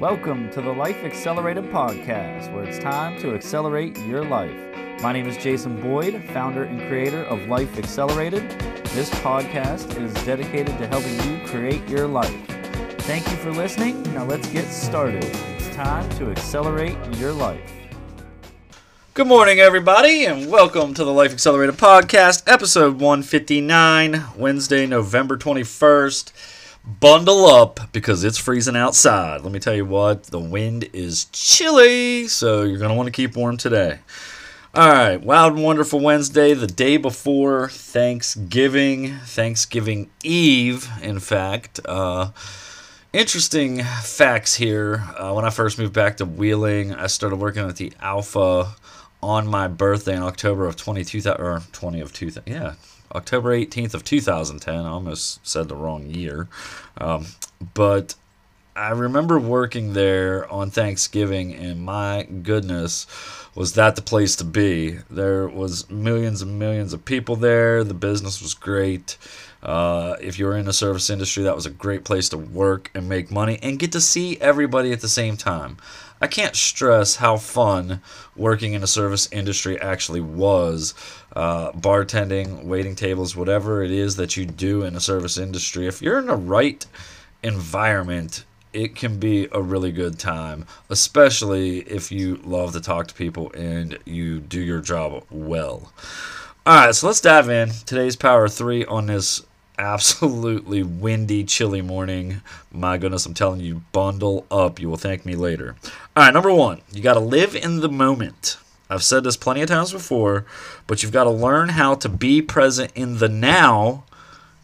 Welcome to the Life Accelerated podcast, where it's time to accelerate your life. My name is Jason Boyd, founder and creator of Life Accelerated. This podcast is dedicated to helping you create your life. Thank you for listening. Now let's get started. It's time to accelerate your life. Good morning, everybody, and welcome to the Life Accelerated podcast, episode 159, Wednesday, November 21st. Bundle up because it's freezing outside. Let me tell you what, the wind is chilly, so you're going to want to keep warm today. All right, Wild and Wonderful Wednesday, the day before Thanksgiving Eve, in fact. Interesting facts here. When I first moved back to Wheeling, I started working at the Alpha on my birthday in October 18th of 2010. I almost said the wrong year. But I remember working there on Thanksgiving, and my goodness, was that the place to be. There was millions and millions of people there. The business was great. If you were in the service industry, that was a great place to work and make money and get to see everybody at the same time. I can't stress how fun working in the service industry actually was. Bartending, waiting tables, whatever it is that you do in the service industry, if you're in the right environment, it can be a really good time, especially if you love to talk to people and you do your job well. All right, so let's dive in. Today's Power 3 on this absolutely windy, chilly morning. My goodness, I'm telling you, bundle up. You will thank me later. All right, number one, you got to live in the moment. I've said this plenty of times before, but you've got to learn how to be present in the now.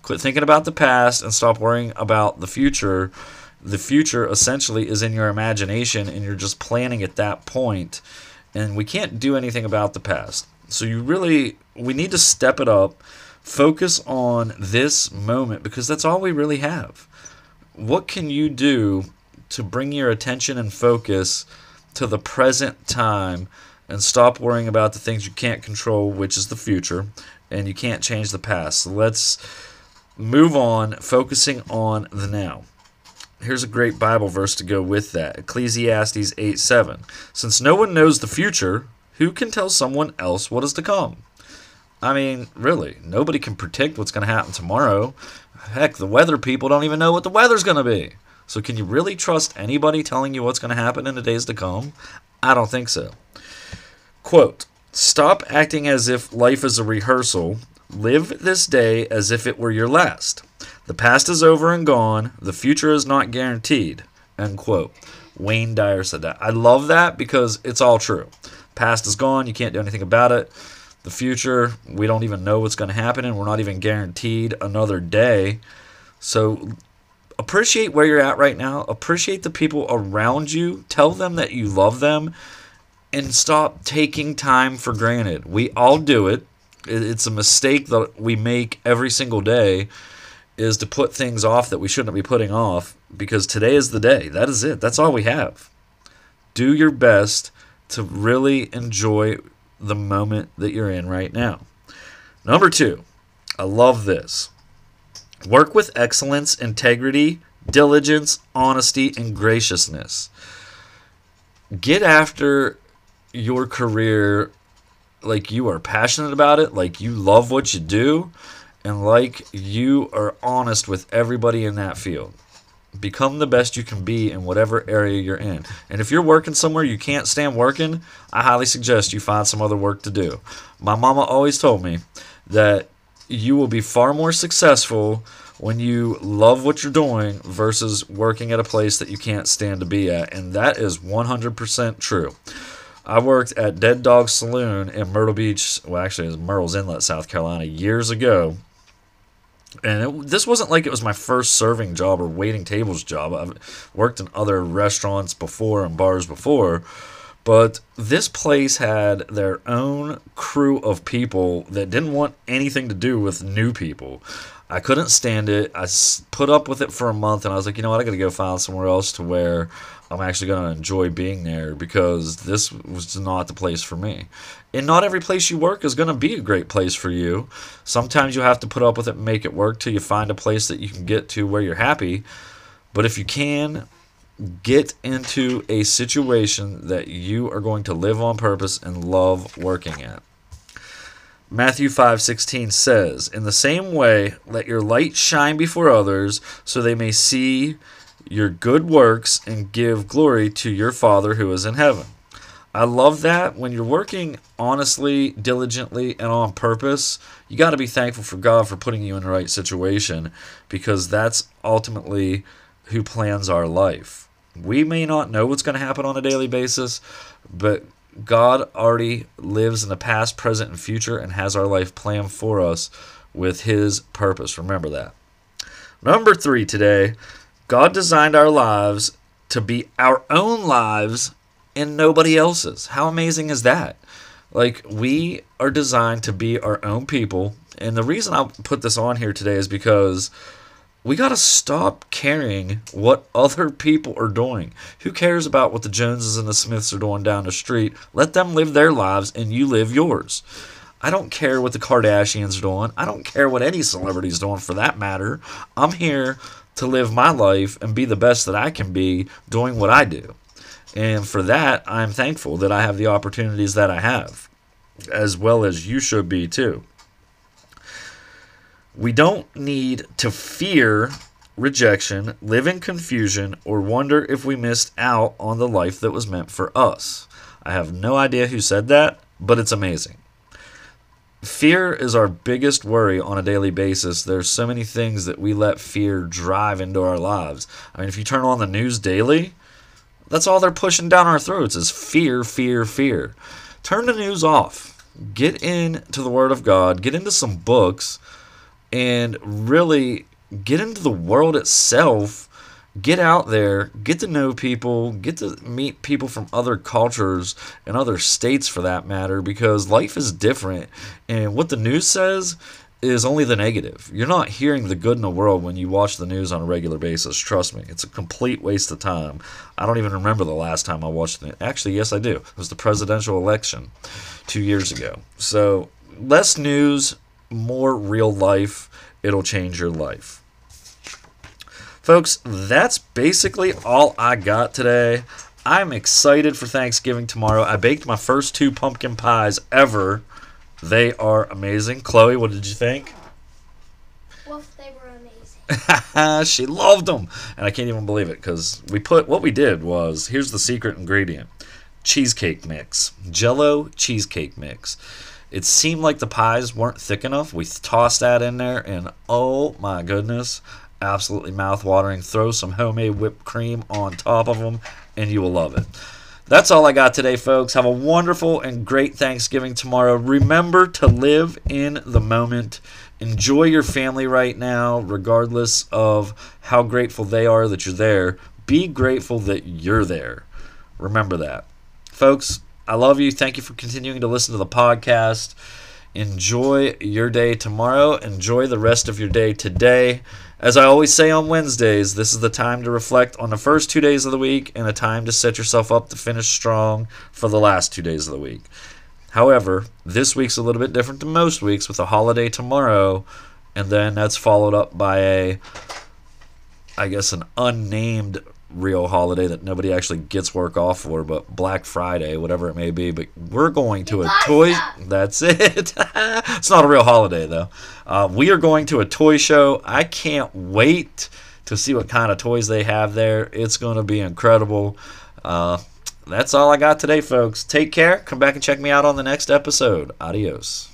Quit thinking about the past and stop worrying about the future. The future essentially is in your imagination, and you're just planning at that point, and we can't do anything about the past. So we need to step it up. Focus on this moment because that's all we really have. What can you do to bring your attention and focus to the present time and stop worrying about the things you can't control, which is the future, and you can't change the past? So let's move on, focusing on the now. Here's a great Bible verse to go with that. Ecclesiastes 8:7. Since no one knows the future, who can tell someone else what is to come? I mean, really, nobody can predict what's going to happen tomorrow. Heck, the weather people don't even know what the weather's going to be. So can you really trust anybody telling you what's going to happen in the days to come? I don't think so. Quote, stop acting as if life is a rehearsal. Live this day as if it were your last. The past is over and gone. The future is not guaranteed. End quote. Wayne Dyer said that. I love that because it's all true. Past is gone. You can't do anything about it. The future, we don't even know what's going to happen, and we're not even guaranteed another day. So appreciate where you're at right now. Appreciate the people around you. Tell them that you love them, and stop taking time for granted. We all do it. It's a mistake that we make every single day is to put things off that we shouldn't be putting off because today is the day. That is it. That's all we have. Do your best to really enjoy the moment that you're in right now. Number two, I love this. Work with excellence, integrity, diligence, honesty, and graciousness. Get after your career like you are passionate about it, like you love what you do, and like you are honest with everybody in that field. Become the best you can be in whatever area you're in. And if you're working somewhere you can't stand working, I highly suggest you find some other work to do. My mama always told me that you will be far more successful when you love what you're doing versus working at a place that you can't stand to be at. And that is 100% true. I worked at Dead Dog Saloon in Myrtle Beach, well, actually, it was Murrells Inlet, South Carolina, years ago. And this wasn't like it was my first serving job or waiting tables job. I've worked in other restaurants before and bars before. But this place had their own crew of people that didn't want anything to do with new people. I couldn't stand it. I put up with it for a month, and I was like, you know what? I got to go find somewhere else to where I'm actually going to enjoy being there because this was not the place for me. And not every place you work is going to be a great place for you. Sometimes you have to put up with it and make it work till you find a place that you can get to where you're happy. But if you can, Get into a situation that you are going to live on purpose and love working at. Matthew 5:16 says, "In the same way, let your light shine before others, so they may see your good works and give glory to your Father who is in heaven." I love that. When you're working honestly, diligently, and on purpose, you got to be thankful for God for putting you in the right situation, because that's ultimately who plans our life. We may not know what's going to happen on a daily basis, but God already lives in the past, present, and future and has our life planned for us with His purpose. Remember that. Number 3 today, God designed our lives to be our own lives and nobody else's. How amazing is that? Like, we are designed to be our own people. And the reason I put this on here today is because we got to stop caring what other people are doing. Who cares about what the Joneses and the Smiths are doing down the street? Let them live their lives and you live yours. I don't care what the Kardashians are doing. I don't care what any celebrity is doing for that matter. I'm here to live my life and be the best that I can be doing what I do. And for that, I'm thankful that I have the opportunities that I have, as well as you should be too. We don't need to fear rejection, live in confusion, or wonder if we missed out on the life that was meant for us. I have no idea who said that, but it's amazing. Fear is our biggest worry on a daily basis. There's so many things that we let fear drive into our lives. I mean, if you turn on the news daily, that's all they're pushing down our throats is fear, fear, fear. Turn the news off. Get into the Word of God. Get into some books. And really get into the world itself, get out there, get to know people, get to meet people from other cultures and other states for that matter, because life is different. And what the news says is only the negative. You're not hearing the good in the world when you watch the news on a regular basis. Trust me, it's a complete waste of time. I don't even remember the last time I watched it. Actually, yes, I do. It was the presidential election 2 years ago. So less news, more real life. It'll change your life. Folks, that's basically all I got today. I'm excited for Thanksgiving tomorrow. I baked my first 2 pumpkin pies ever. They are amazing. Chloe, what did you think? Well, they were amazing. She loved them. And I can't even believe it, because we put, what we did was, here's the secret ingredient. Cheesecake mix. Jell-O cheesecake mix. It seemed like the pies weren't thick enough. We tossed that in there, and oh my goodness, absolutely mouthwatering. Throw some homemade whipped cream on top of them, and you will love it. That's all I got today, folks. Have a wonderful and great Thanksgiving tomorrow. Remember to live in the moment. Enjoy your family right now, regardless of how grateful they are that you're there. Be grateful that you're there. Remember that. Folks, I love you. Thank you for continuing to listen to the podcast. Enjoy your day tomorrow. Enjoy the rest of your day today. As I always say on Wednesdays, this is the time to reflect on the first 2 days of the week and a time to set yourself up to finish strong for the last 2 days of the week. However, this week's a little bit different than most weeks with a holiday tomorrow, and then that's followed up by an unnamed real holiday that nobody actually gets work off for, but Black Friday, whatever it may be. But we're going to a toy... That's it. It's not a real holiday, though. We are going to a toy show. I can't wait to see what kind of toys they have there. It's going to be incredible. That's all I got today, folks. Take care. Come back and check me out on the next episode. Adios.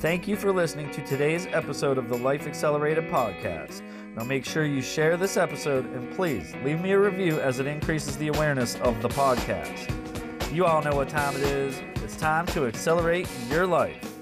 Thank you for listening to today's episode of the Life Accelerated Podcast. Now make sure you share this episode, and please leave me a review as it increases the awareness of the podcast. You all know what time it is. It's time to accelerate your life.